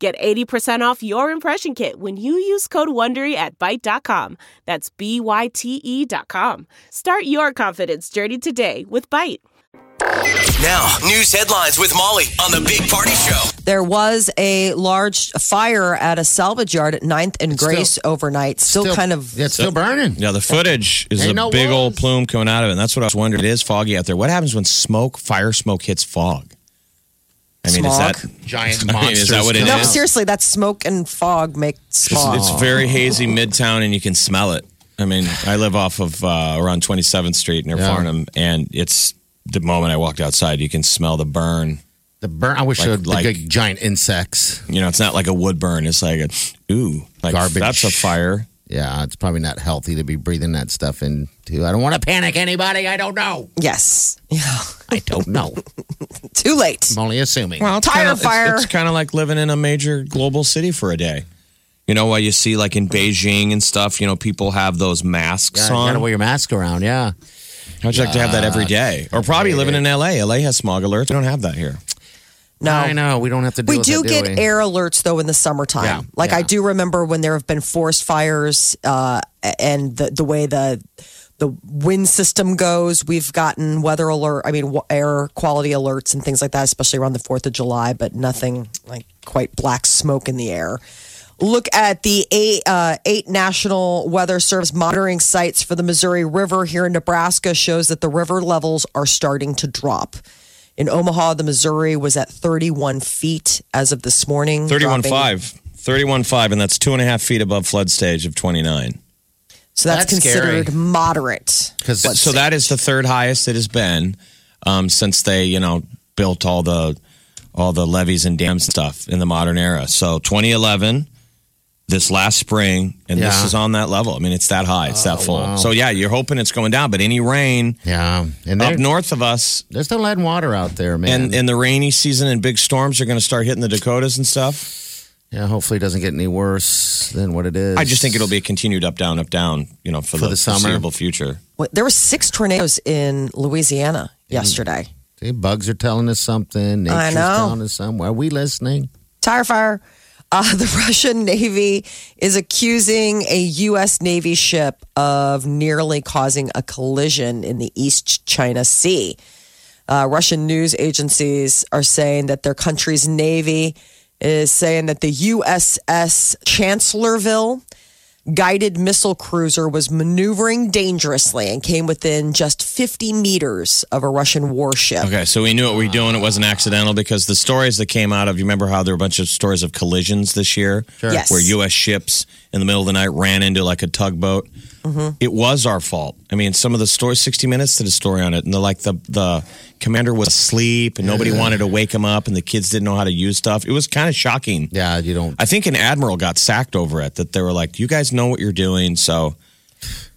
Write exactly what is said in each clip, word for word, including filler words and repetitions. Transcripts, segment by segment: Get eighty percent off your impression kit when you use code WONDERY at byte dot com. That's B Y T E dot com. Start your confidence journey today with Byte. Now, news headlines with Molly on the Big Party Show. There was a large fire at a salvage yard at ninth and Grace still, overnight. Still, still kind of... It's still burning. Yeah, the footage is Ain't a no big walls. Old plume coming out of it. And that's what I was wondering. It is foggy out there. What happens when smoke, fire smoke hits fog? I mean, smog. Is that giant monsters? I mean, is that what it no, is? No, seriously, that smoke and fog make smog. It's, it's very hazy midtown, and you can smell it. I mean, I live off of uh, around twenty-seventh Street near yeah. Farnham, and it's the moment I walked outside, you can smell the burn. The burn. I wish like, there were like, like giant insects. You know, it's not like a wood burn. It's like a ooh, like garbage. That's a fire. Yeah, it's probably not healthy to be breathing that stuff in, too. I don't want to panic anybody. I don't know. Yes. Yeah. I don't know. Too late. I'm only assuming. Well, tire kinda, fire. It's, it's kind of like living in a major global city for a day. You know, while you see, like, in Beijing and stuff, you know, people have those masks yeah, on. You got to wear your mask around, yeah. I'd yeah. like to have that every day. Or probably living in L A L A has smog alerts. We don't have that here. No, I know. We don't have to do that. We do get air alerts, though, in the summertime. Yeah, like, yeah. I do remember when there have been forest fires uh, and the, the way the the wind system goes, we've gotten weather alert, I mean, air quality alerts and things like that, especially around the fourth of July, but nothing like quite black smoke in the air. Look at the eight, uh, eight National Weather Service monitoring sites for the Missouri River here in Nebraska shows that the river levels are starting to drop. In Omaha, the Missouri was at thirty-one feet as of this morning. thirty-one point five. thirty-one point five, and that's two and a half feet above flood stage of twenty-nine. So that's, that's considered scary. Moderate. Cause so stage. That is the third highest it has been um, since they, you know, built all the all the levees and dams and stuff in the modern era. So twenty eleven, this last spring, and yeah. this is on that level. I mean, it's that high. It's oh, that full. Wow. So, yeah, you're hoping it's going down, but any rain yeah. and up north of us. There's still lead and water out there, man. And, and the rainy season and big storms are going to start hitting the Dakotas and stuff. Yeah, hopefully it doesn't get any worse than what it is. I just think it'll be a continued up, down, up, down, you know, for, for the, the foreseeable future. Well, there were six tornadoes in Louisiana in, yesterday. See, bugs are telling us something. Nature's I know. telling us something. Are we listening? Tire fire. Uh, the Russian Navy is accusing a U S Navy ship of nearly causing a collision in the East China Sea. Uh, Russian news agencies are saying that their country's Navy is saying that the U S S Chancellorville guided missile cruiser was maneuvering dangerously and came within just fifty meters of a Russian warship. Okay, so we knew what we were doing. It wasn't accidental because the stories that came out of, you remember how there were a bunch of stories of collisions this year? Sure. Yes. Where U S ships in the middle of the night ran into like a tugboat. Mm-hmm. It was our fault. I mean, some of the stories, sixty minutes did a story on it, and the, like the, the commander was asleep and nobody wanted to wake him up and the kids didn't know how to use stuff. It was kind of shocking. Yeah, you don't... I think an admiral got sacked over it, that they were like, you guys know what you're doing, so...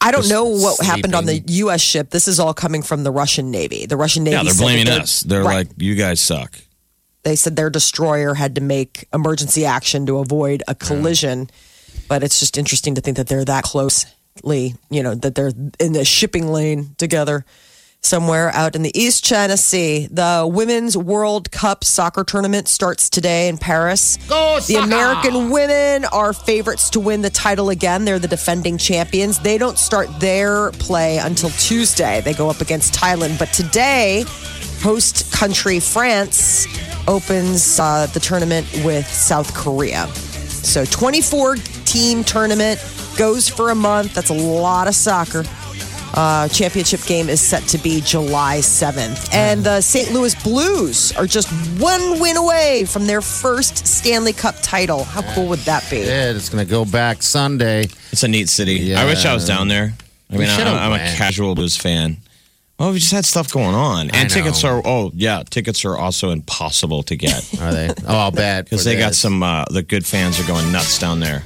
I don't know what sleeping. happened on the U S ship. This is all coming from the Russian Navy. The Russian Navy... Yeah, they're blaming they're, us. They're right. like, you guys suck. They said their destroyer had to make emergency action to avoid a collision, yeah. but it's just interesting to think that they're that close... you know, that they're in the shipping lane together somewhere out in the East China Sea. The Women's World Cup soccer tournament starts today in Paris. Go soccer! The American women are favorites to win the title again. They're the defending champions. They don't start their play until Tuesday. They go up against Thailand. But today, host country France opens uh, the tournament with South Korea. So twenty-four team tournament. Goes for a month. That's a lot of soccer. Uh, championship game is set to be July seventh. And the Saint Louis Blues are just one win away from their first Stanley Cup title. How cool would that be? Yeah, it's going to go back Sunday. It's a neat city. Yeah. I wish I was down there. I mean, I, I'm went. a casual Blues fan. Well, we just had stuff going on. And tickets are, oh, yeah, tickets are also impossible to get. Are they? Oh, I'll bet. Because they this. got some, uh, the good fans are going nuts down there.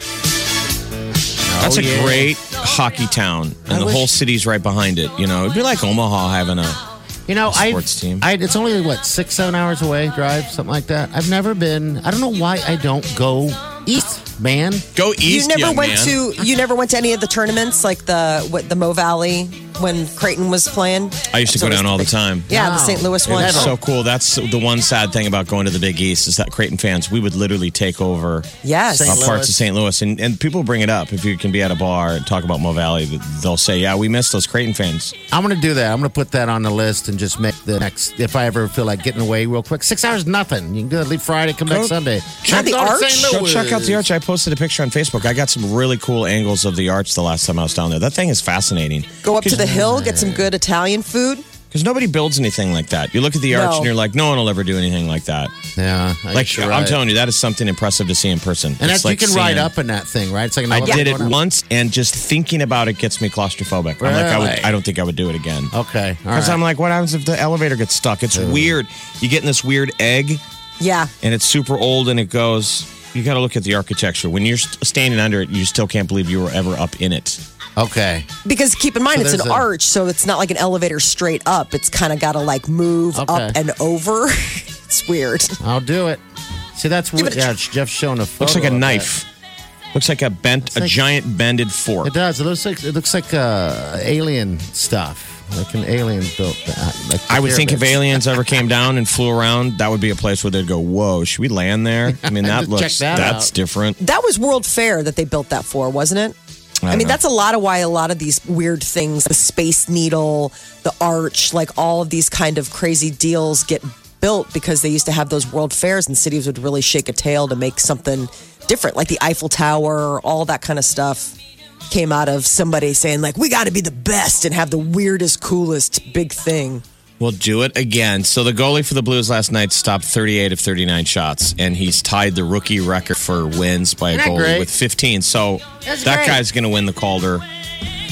That's oh, a yeah. great hockey town, and I the wish- whole city's right behind it. You know, it'd be like Omaha having a, you know, a sports I, team. I, it's only, what, six, seven hours away drive, something like that. I've never been. I don't know why I don't go east, man. Go east, you never young went man. To you never went to any of the tournaments, like the what, the Mo Valley when Creighton was playing. I used to so go down all the time. Yeah, wow. The Saint Louis one. That's so cool. That's the one sad thing about going to the Big East is that Creighton fans, we would literally take over yes. uh, parts of Saint Louis, and and people bring it up. If you can be at a bar and talk about Mo Valley, they'll say, "Yeah, we miss those Creighton fans." I'm going to do that. I'm going to put that on the list and just make the next. If I ever feel like getting away real quick, six hours, nothing. You can do it. Leave Friday, come go, back Sunday. Check the Arch. Go check out the Arch. I posted a picture on Facebook. I got some really cool angles of the Arch the last time I was down there. That thing is fascinating. Go up to the hill, get some good Italian food. Because nobody builds anything like that. You look at the Arch no. and you're like, no one will ever do anything like that. Yeah. Like, I'm right. telling you, that is something impressive to see in person. And that, like you can seeing, ride up in that thing, right? It's like an I did it once, and just thinking about it gets me claustrophobic. Really? I'm like, I, would, I don't think I would do it again. Okay. Because right. I'm like, what happens if the elevator gets stuck? It's Ooh. weird. You get in this weird egg. Yeah. And it's super old, and it goes... You got to look at the architecture. When you're standing under it, you still can't believe you were ever up in it. Okay. Because keep in mind, so it's an a... arch, so it's not like an elevator straight up. It's kind of got to like move okay. up and over. It's weird. I'll do it. See, that's weird. Yeah, tr- Jeff's showing a photo. Looks like a knife. That. Looks like a bent, like, a giant bended fork. It does. It looks like it looks like uh, alien stuff. Like an alien built that. Like I would think if aliens ever came down and flew around, that would be a place where they'd go, whoa, should we land there? I mean, that looks, that that's out. different. That was World Fair that they built that for, wasn't it? I, I mean, know. that's a lot of why a lot of these weird things, the Space Needle, the Arch, like all of these kind of crazy deals get built because they used to have those World Fairs and cities would really shake a tail to make something different, like the Eiffel Tower, all that kind of stuff. Came out of somebody saying, like, we got to be the best and have the weirdest, coolest big thing. We'll do it again. So the goalie for the Blues last night stopped thirty-eight of thirty-nine shots, and he's tied the rookie record for wins by a goalie great? with fifteen. So That's that great. guy's going to win the Calder,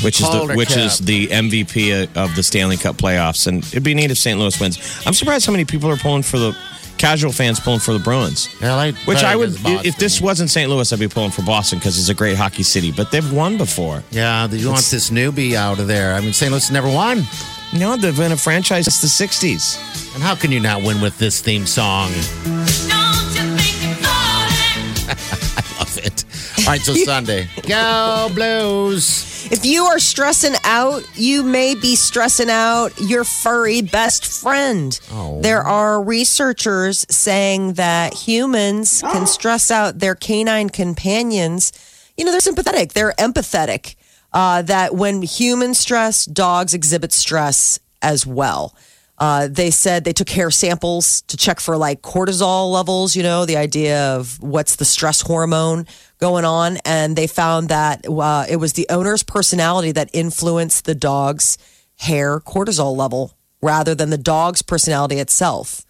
which Calder is the which Cup. is the M V P of the Stanley Cup playoffs. And it'd be neat if Saint Louis wins. I'm surprised how many people are pulling for the casual fans pulling for the Bruins. L A Which I would, if this wasn't Saint Louis, I'd be pulling for Boston because it's a great hockey city. But they've won before. Yeah, you it's, want this newbie out of there. I mean, Saint Louis never won. No, they've been a franchise since the sixties. And how can you not win with this theme song? Don't you think I love it. All right, so Sunday. Go Blues. If you are stressing out, you may be stressing out your furry best friend. Oh. There are researchers saying that humans can stress out their canine companions. You know, they're sympathetic. They're empathetic. Uh, that when humans stress, dogs exhibit stress as well. Uh, they said they took hair samples to check for like cortisol levels, you know, the idea of what's the stress hormone going on. And they found that uh, it was the owner's personality that influenced the dog's hair cortisol level rather than the dog's personality itself.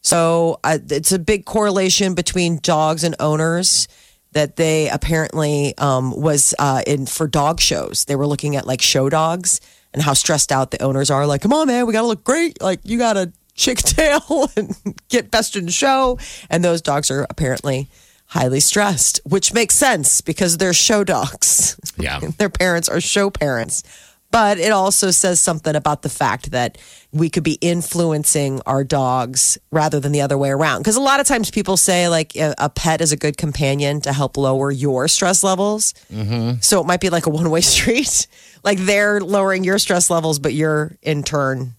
So uh, it's a big correlation between dogs and owners that they apparently um, was uh, in for dog shows. They were looking at like show dogs. And how stressed out the owners are. Like, come on, man, we got to look great. Like, you got to chick tail and get best in show. And those dogs are apparently highly stressed, which makes sense because they're show dogs. Yeah. Their parents are show parents. But it also says something about the fact that we could be influencing our dogs rather than the other way around. Because a lot of times people say, like, a pet is a good companion to help lower your stress levels. Mm-hmm. So it might be like a one-way street. Like, they're lowering your stress levels, but you're, in turn,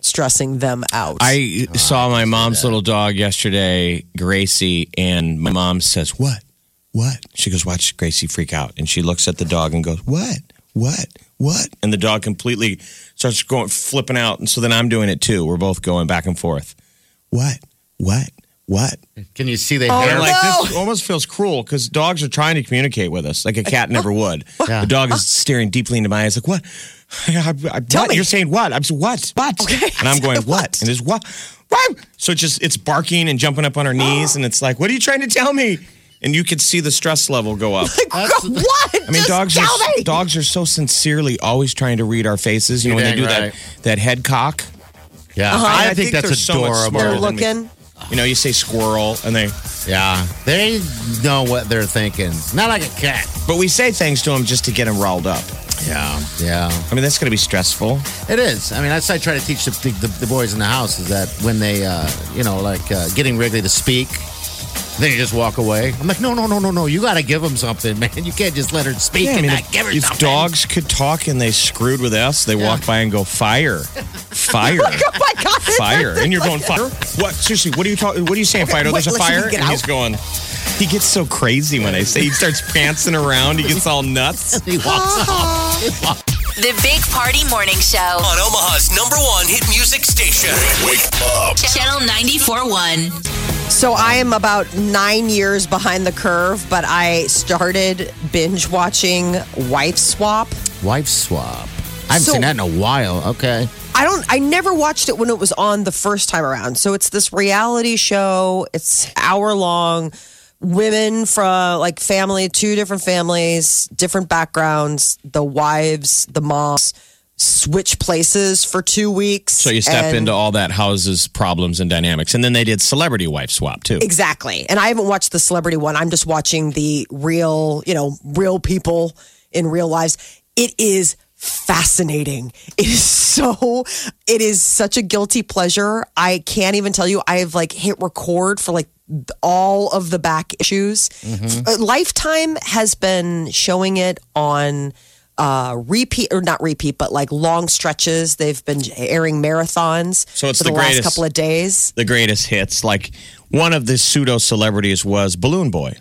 stressing them out. I oh, saw my I mom's that. little dog yesterday, Gracie, and my mom says, what? What? She goes, watch Gracie freak out. And she looks at the dog and goes, what? What? What? And the dog completely starts going, flipping out. And so then I'm doing it too. We're both going back and forth. What? What? What? Can you see the oh, hair? No. Like, this almost feels cruel because dogs are trying to communicate with us like a cat never would. Yeah. The dog is staring deeply into my eyes like, what? I, I, Tell what? me. You're saying what? I'm saying, what? What? Okay. And I'm going, what? And it's what? What? So it's just, it's barking and jumping up on her knees. Oh. And it's like, what are you trying to tell me? And you could see the stress level go up. Like, what? I mean, dogs are, dogs are so sincerely always trying to read our faces. You know, when they do that, that head cock. Yeah. Uh-huh. I, I think, think that's adorable. They're looking. You know, you say squirrel, and they... Yeah, they know what they're thinking. Not like a cat. But we say things to them just to get them riled up. Yeah, yeah. I mean, that's going to be stressful. It is. I mean, that's what I try to teach the, the, the boys in the house is that when they, uh, you know, like uh, getting ready to speak, then you just walk away. I'm like, no, no, no, no, no. You got to give them something, man. You can't just let her speak yeah, and I mean, not if, give her if something. If dogs could talk and they screwed with us, they yeah. walk by and go, fire, fire. Oh my God. Fire. And you're going, fire? What? Seriously, what are you talking? What are you saying, Fido? There's a fire? And he's going... He gets so crazy when I say he starts prancing around. He gets all nuts. He walks off. The Big Party Morning Show. On Omaha's number one hit music station. Wake up. Channel ninety-four point one. So I am about nine years behind the curve, but I started binge watching Wife Swap. Wife Swap. I haven't so, seen that in a while. Okay. I don't, I never watched it when it was on the first time around. So it's this reality show. It's hour long. Women from like family, two different families, different backgrounds, the wives, the moms switch places for two weeks. So you step and, into all that houses, problems, and dynamics. And then they did Celebrity Wife Swap too. Exactly. And I haven't watched the celebrity one. I'm just watching the real, you know, real people in real lives. It is fascinating. It is so, it is such a guilty pleasure. I can't even tell you. I've like hit record for like all of the back issues. Mm-hmm. Lifetime has been showing it on uh, repeat, or not repeat, but like long stretches. They've been airing marathons so it's for the, the greatest, last couple of days. The greatest hits. Like one of the pseudo celebrities was Balloon Boy.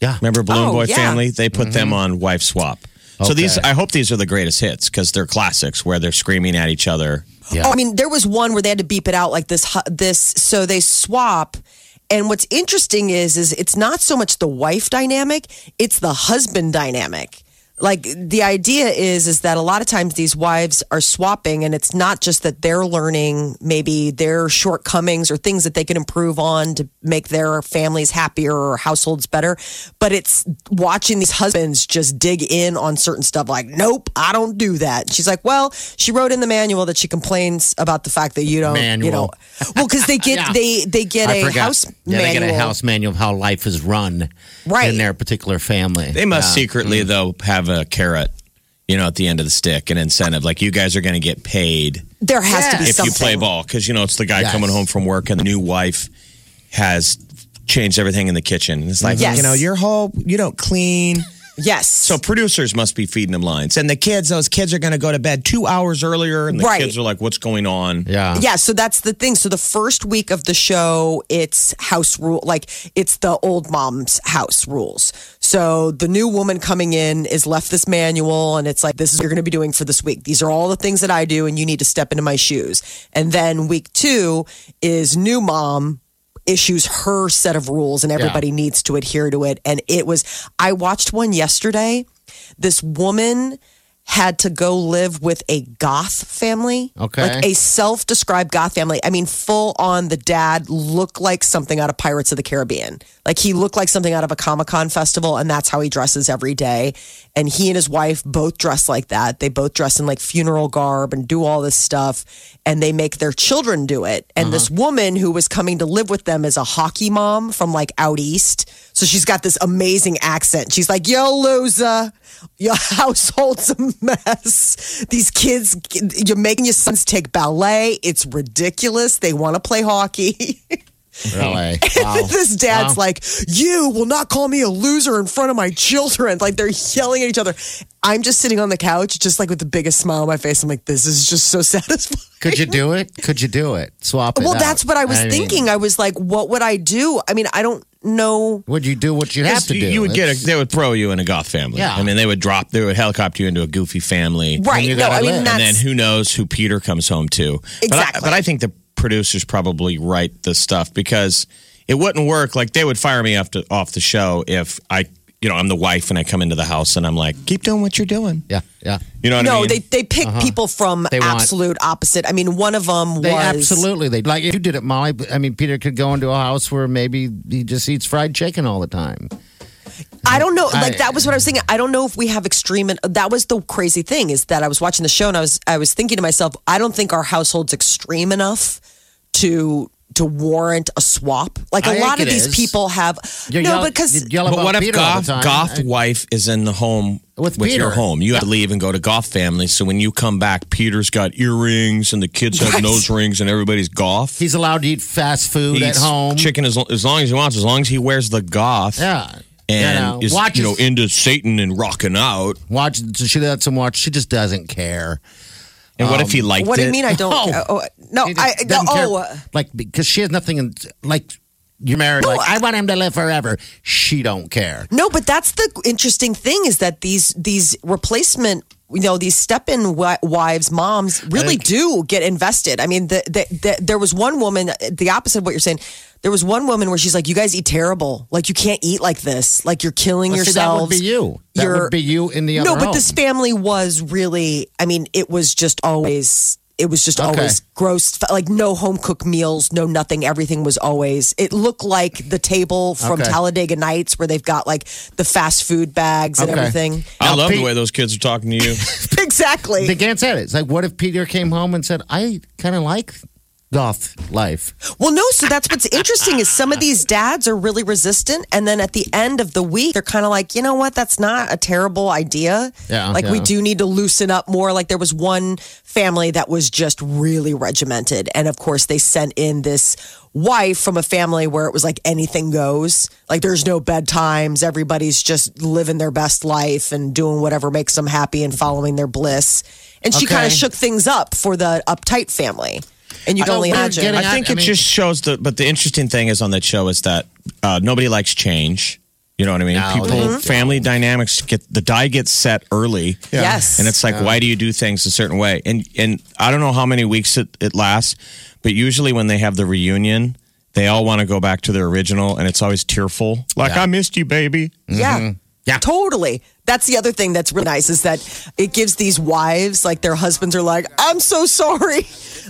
Yeah. Remember Balloon oh, Boy yeah. family? They put mm-hmm. them on Wife Swap. Okay. So these, I hope these are the greatest hits because they're classics where they're screaming at each other. Yeah. Oh, I mean, there was one where they had to beep it out like this. This so they swap. And what's interesting is, is it's not so much the wife dynamic, it's the husband dynamic. Like the idea is, is that a lot of times these wives are swapping and it's not just that they're learning maybe their shortcomings or things that they can improve on to make their families happier or households better, but it's watching these husbands just dig in on certain stuff like, nope, I don't do that. She's like, well, she wrote in the manual that she complains about the fact that you don't, manual. you know, well, cause they get, yeah. they, they get I a forgot. house yeah, manual. They get a house manual of how life is run right. in their particular family. They must yeah. secretly mm-hmm. though have a carrot, you know, at the end of the stick, an incentive. Like, you guys are going to get paid. There has yes. to be if something. If you play ball, because, you know, it's the guy yes. coming home from work and the new wife has changed everything in the kitchen. And it's like, yes. you know, your whole, you don't clean. Yes. So producers must be feeding them lines. And the kids, those kids are going to go to bed two hours earlier. And the right. kids are like, what's going on? Yeah. Yeah. So that's the thing. So the first week of the show, it's house rule. Like it's the old mom's house rules. So the new woman coming in is left this manual and it's like, this is what you're going to be doing for this week. These are all the things that I do and you need to step into my shoes. And then week two is new mom issues her set of rules and everybody yeah. needs to adhere to it. And it was, I watched one yesterday. This woman had to go live with a goth family. Okay. Like a self-described goth family. I mean, full on the dad looked like something out of Pirates of the Caribbean. Like he looked like something out of a Comic-Con festival and that's how he dresses every day. And he and his wife both dress like that. They both dress in like funeral garb and do all this stuff and they make their children do it. And uh-huh. this woman who was coming to live with them is a hockey mom from like out east. So she's got this amazing accent. She's like, yo, loser. Your household's a mess. These kids, you're making your sons take ballet. It's ridiculous. They want to play hockey. Really? Wow. This dad's wow. like, you will not call me a loser in front of my children. Like they're yelling at each other. I'm just sitting on the couch, just like with the biggest smile on my face. I'm like, this is just so satisfying. Could you do it? Could you do it? Swap it Well, out. That's what I was I thinking. Mean, I was like, what would I do? I mean, I don't know. Would you do what you have to do? You would it's... get. A, they would throw you in a goth family. Yeah. I mean, they would drop, they would helicopter you into a goofy family. Right. No, I mean, that's... And then who knows who Peter comes home to. Exactly. But I, but I think the producers probably write the stuff because it wouldn't work. Like they would fire me off the, off the show if I, you know, I'm the wife and I come into the house and I'm like, keep doing what you're doing. Yeah. Yeah. You know what no, I mean? No, they, they pick uh-huh. people from they absolute want. opposite. I mean, one of them they was... Absolutely. They, like, if you did it, Molly, I mean, Peter could go into a house where maybe he just eats fried chicken all the time. I don't know. Like, I, that was what I was thinking. I don't know if we have extreme... And that was the crazy thing is that I was watching the show and I was I was thinking to myself, I don't think our household's extreme enough to to warrant a swap? Like I a lot of these is. people have. You're no, yell, because but what if Goff, Goff wife is in the home with, with your home? You yeah. have to leave and go to Goff family. So when you come back, Peter's got earrings and the kids have right. nose rings and everybody's Goff. He's allowed to eat fast food he at home. Chicken as, as long as he wants, as long as he wears the Goff. Yeah. And you know, is watches, you know, into Satan and rocking out. Watch she lets him watch. She just doesn't care. And um, what if he liked it? What do you mean I don't? Oh, oh, no, I no, oh, like because she has nothing. In, like you're married. No, like I want him to live forever. She don't care. No, but that's the interesting thing is that these these replacement. You know, these step-in wives, moms really do get invested. I mean, the, the, the, there was one woman, the opposite of what you're saying. There was one woman where she's like, you guys eat terrible. Like, you can't eat like this. Like, you're killing well, yourselves. See, that would be you. That you're, would be you in the other No, but home. This family was really, I mean, it was just always... It was just okay. always gross, like no home-cooked meals, no nothing. Everything was always, it looked like the table from okay. Talladega Nights where they've got like the fast food bags okay. and everything. I now, love Pete, the way those kids are talking to you. Exactly. The Gant said it. It's like, what if Peter came home and said, I kind of like Goth life? Well, no, so that's what's interesting is some of these dads are really resistant. And then at the end of the week, they're kind of like, you know what? That's not a terrible idea. Yeah, like yeah. we do need to loosen up more. Like there was one family that was just really regimented. And of course, they sent in this wife from a family where it was like anything goes. Like there's no bedtimes. Everybody's just living their best life and doing whatever makes them happy and following their bliss. And she okay. kind of shook things up for the uptight family. And you can only imagine. I think it just shows the. But the interesting thing is on that show is that uh, nobody likes change. You know what I mean? No, People, mm-hmm. family dynamics get the die gets set early. Yeah. Yes, and it's like, yeah. why do you do things a certain way? And and I don't know how many weeks it, it lasts, but usually when they have the reunion, they all want to go back to their original, and it's always tearful. Like yeah. I missed you, baby. Mm-hmm. Yeah. Yeah. Totally. That's the other thing that's really nice is that it gives these wives, like their husbands are like, I'm so sorry.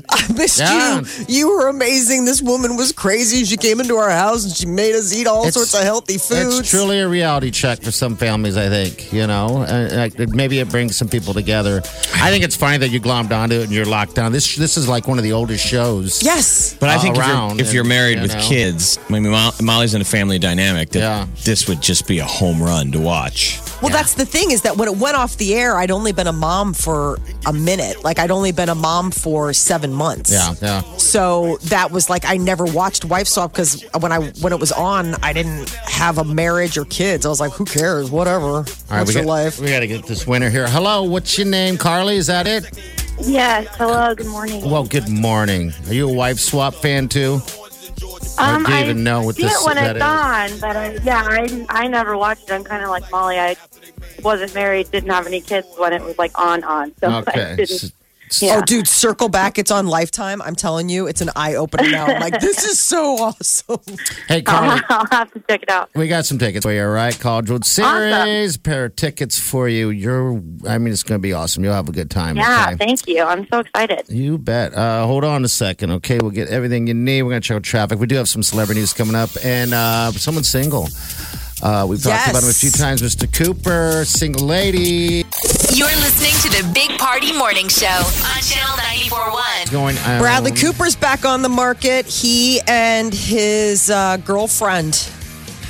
I missed yeah. you. You were amazing. This woman was crazy. She came into our house and she made us eat all it's, sorts of healthy foods. It's truly a reality check for some families, I think. You know, uh, maybe it brings some people together. I think it's funny that you glommed onto it and you're locked down. This this is like one of the oldest shows. Yes. But I think if you're, if and, you're married you with know. kids, I mean, Molly's in a family dynamic, that yeah. this would just be a home run to watch. Well, yeah. that's the thing is that when it went off the air, I'd only been a mom for a minute. Like, I'd only been a mom for seven months. Yeah, yeah. So that was like, I never watched Wife Swap because when I when it was on, I didn't have a marriage or kids. I was like, who cares? Whatever. All right, What's we your got, life? We got to get this winner here. Hello, what's your name? Carly, is that it? Yes. Hello, good morning. Well, good morning. Are you a Wife Swap fan, too? Um, I don't even know what this is. I see it when it's on, but I, yeah, I, I never watched it. I'm kind of like Molly. I wasn't married, didn't have any kids when it was like on, on. So okay. I didn't. Yeah. Oh, dude, circle back. It's on Lifetime. I'm telling you, it's an eye-opener now. I'm like, this is so awesome. Hey, Carly. I'll have to check it out. We got some tickets for you, all right? College World Series, awesome. Pair of tickets for you. You're, I mean, it's going to be awesome. You'll have a good time. Yeah, okay? Thank you. I'm so excited. You bet. Uh, hold on a second, okay? We'll get everything you need. We're going to check out traffic. We do have some celebrity news coming up, and uh, someone's single. Uh, we've talked yes. about him a few times. Mister Cooper, single lady. You're listening to the Big Party Morning Show on Channel ninety-four point one. Going on. Bradley Cooper's back on the market. He and his uh, girlfriend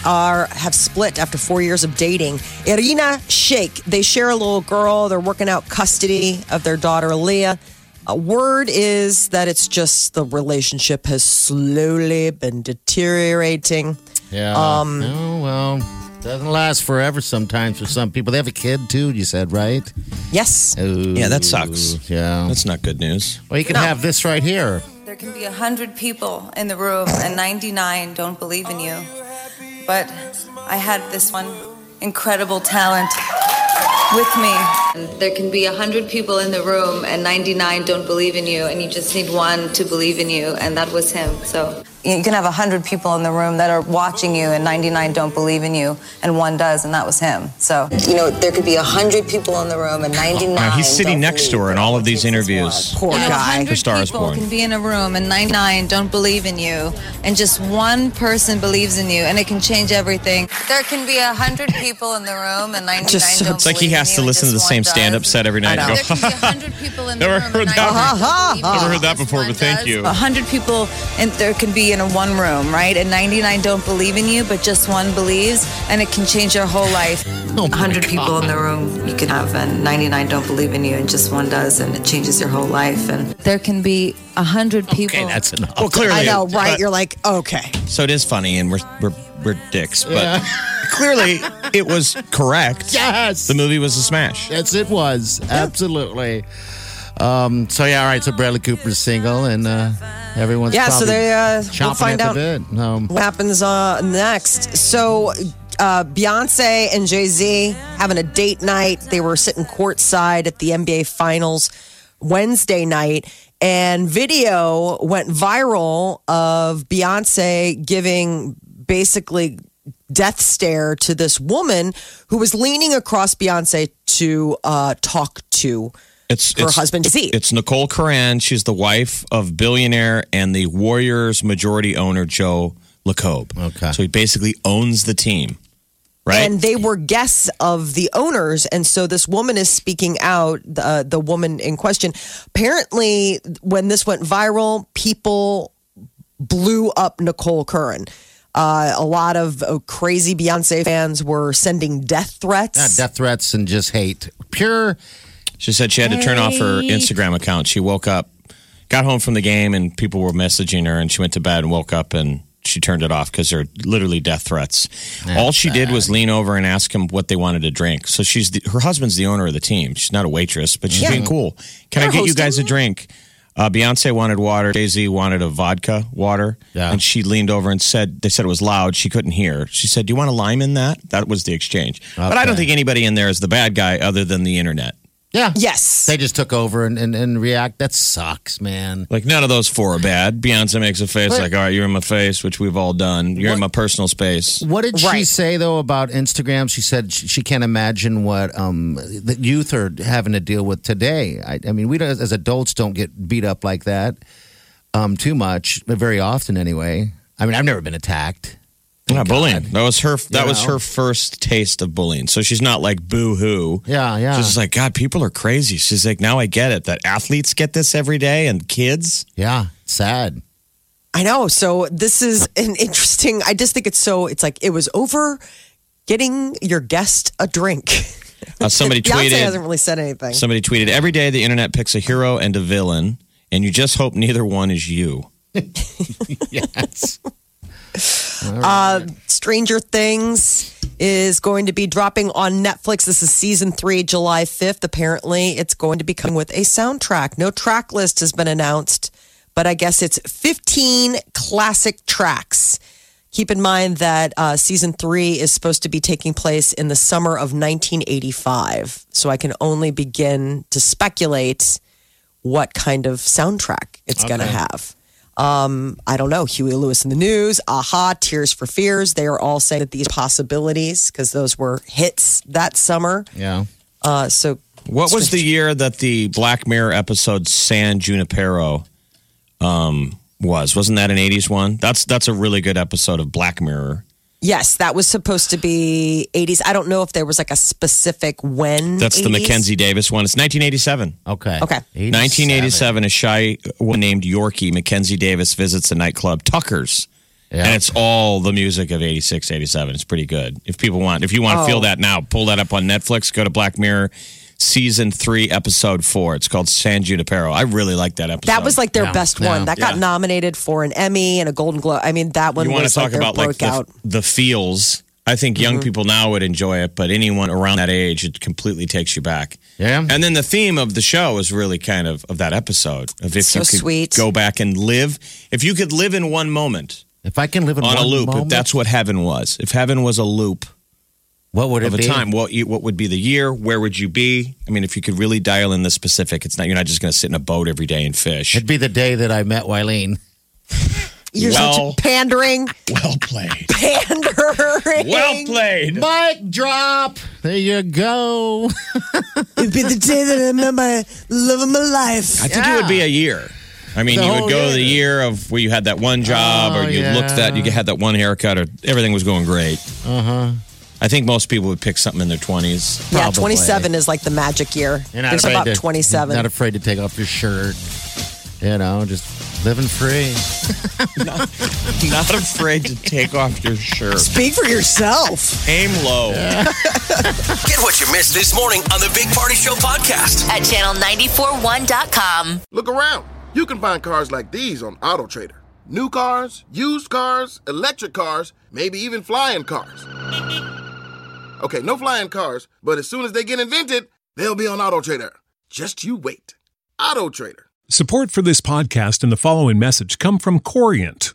are have split after four years of dating. Irina Shayk. They share a little girl. They're working out custody of their daughter, Aaliyah. A word is that it's just the relationship has slowly been deteriorating. Yeah. Um, oh, well, doesn't last forever sometimes for some people. They have a kid, too, you said, right? Yes. Ooh, yeah, that sucks. Yeah. That's not good news. Well, you can no. have this right here. There can be one hundred people in the room and ninety-nine don't believe in you. But I had this one incredible talent with me. There can be one hundred people in the room and ninety-nine don't believe in you, and you just need one to believe in you, and that was him, so... you can have one hundred people in the room that are watching you and ninety-nine don't believe in you and one does, and that was him. So, you know, there could be one hundred people in the room and ninety-nine now he's sitting next to her in all of these interviews. Poor guy. The star is born. one hundred people can be in a room and ninety-nine don't believe in you and just one person believes in you and it can change everything. There can be one hundred people in the room and ninety-nine just, don't believe in you. It's like he has to listen to the same stand-up set every night and go, ha ha ha. Never heard that. Never heard that before, but thank you. one hundred people and there can be in a one room, right? And ninety-nine don't believe in you, but just one believes, and it can change your whole life. Oh one hundred people in the room you can have, and ninety-nine don't believe in you, and just one does, and it changes your whole life. And there can be one hundred people. Okay, that's enough. Well, clearly. I know, right? But, you're like, okay. So it is funny, and we're we're, we're dicks, but yeah. Clearly it was correct. Yes. The movie was a smash. Yes, it was. Yeah. Absolutely. Um, so, yeah, all right, so Bradley Cooper's single, and uh, everyone's yeah, probably so they, uh, chomping we'll find at the bit. Um, what happens uh, next? So, uh, Beyonce and Jay-Z having a date night. They were sitting courtside at the N B A Finals Wednesday night, and video went viral of Beyonce giving basically death stare to this woman who was leaning across Beyonce to uh, talk to It's, her it's, husband, Jay-Z. It's Nicole Curran. She's the wife of billionaire and the Warriors majority owner, Joe Lacob. Okay. So he basically owns the team, right? And they were guests of the owners. And so this woman is speaking out, uh, the woman in question. Apparently, when this went viral, people blew up Nicole Curran. Uh, a lot of uh, crazy Beyonce fans were sending death threats. Yeah, death threats and just hate. Pure... She said she had to turn off her Instagram account. She woke up, got home from the game, and people were messaging her, and she went to bed and woke up, and she turned it off because they're literally death threats. That's All she bad. did was lean over and ask him what they wanted to drink. So she's the, her husband's the owner of the team. She's not a waitress, but she's yeah. being cool. Can they're I get hosting? you guys a drink? Uh, Beyonce wanted water. Jay-Z wanted a vodka water. Yeah. And she leaned over and said, they said it was loud. She couldn't hear. She said, do you want a lime in that? That was the exchange. Okay. But I don't think anybody in there is the bad guy other than the internet. Yeah. Yes. They just took over and, and, and react. That sucks, man. Like, none of those four are bad. Beyonce makes a face but, like, all right, you're in my face, which we've all done. You're what, in my personal space. What did right. she say, though, about Instagram? She said she, she can't imagine what um, the youth are having to deal with today. I, I mean, we don't, as adults don't get beat up like that um, too much, but very often anyway. I mean, I've never been attacked. Yeah, God. bullying. That was her. That you was know. her first taste of bullying. So she's not like boo hoo. Yeah, yeah. She's like, God, people are crazy. She's like, now I get it that athletes get this every day and kids. Yeah, sad. I know. So this is an interesting. I just think it's so. It's like it was over getting your guest a drink. Uh, somebody tweeted. Beyonce hasn't really said anything. Somebody tweeted. Every day the internet picks a hero and a villain, and you just hope neither one is you. Yes. Right. Uh, Stranger Things is going to be dropping on Netflix. This is season three, July fifth. Apparently, it's going to be coming with a soundtrack. No track list has been announced, but I guess it's fifteen classic tracks. Keep in mind that uh, season three is supposed to be taking place in the summer of nineteen eighty-five. So I can only begin to speculate what kind of soundtrack it's okay. going to have. Um, I don't know, Huey Lewis in the News, Aha, Tears for Fears. They are all saying that these possibilities, because those were hits that summer. Yeah. Uh, so, what was the year that the Black Mirror episode San Junipero um, was? Wasn't that an eighties one? That's that's a really good episode of Black Mirror. Yes, that was supposed to be eighties. I don't know if there was like a specific when. That's eighties? The Mackenzie Davis one. It's nineteen eighty-seven. Okay. Okay. nineteen eighty-seven, a shy woman named Yorkie, Mackenzie Davis, visits a nightclub, Tucker's. Yeah. And it's all the music of eighty-six, eighty-seven. It's pretty good. If people want, if you want to oh. feel that now, pull that up on Netflix. Go to Black Mirror Season three, Episode four. It's called San Junipero. I really like that episode. That was like their yeah. best yeah. one. That yeah. got nominated for an Emmy and a Golden Globe. I mean, that one you was like their breakout. You want to talk about like the, the feels. I think young mm-hmm. people now would enjoy it, but anyone around that age, it completely takes you back. Yeah. And then the theme of the show is really kind of, of that episode. Of if so you could sweet. Go back and live. If you could live in one moment. If I can live in on one a loop, moment? If that's what heaven was. If heaven was a loop. What would it be? Of a time. What, you, what would be the year? Where would you be? I mean, if you could really dial in the specific, it's not you're not just going to sit in a boat every day and fish. It'd be the day that I met Wileen. You're well, such a pandering. Well played. Pandering. Well played. Mic drop. There you go. It'd be the day that I remember my love of my life. I think yeah. it would be a year. I mean, the you would go year. the year of where you had that one job oh, or you yeah. looked that, you had that one haircut or everything was going great. Uh-huh. I think most people would pick something in their twenties. Probably. Yeah, twenty-seven is like the magic year. You're not There's about to, twenty-seven. Not afraid to take off your shirt. You know, just living free. not, not afraid to take off your shirt. Speak for yourself. Aim low. Yeah. Get what you missed this morning on the Big Party Show podcast at channel ninety four one dot com. Look around. You can find cars like these on AutoTrader. New cars, used cars, electric cars, maybe even flying cars. Okay, no flying cars, but as soon as they get invented, they'll be on AutoTrader. Just you wait. AutoTrader. Support for this podcast and the following message come from Corient.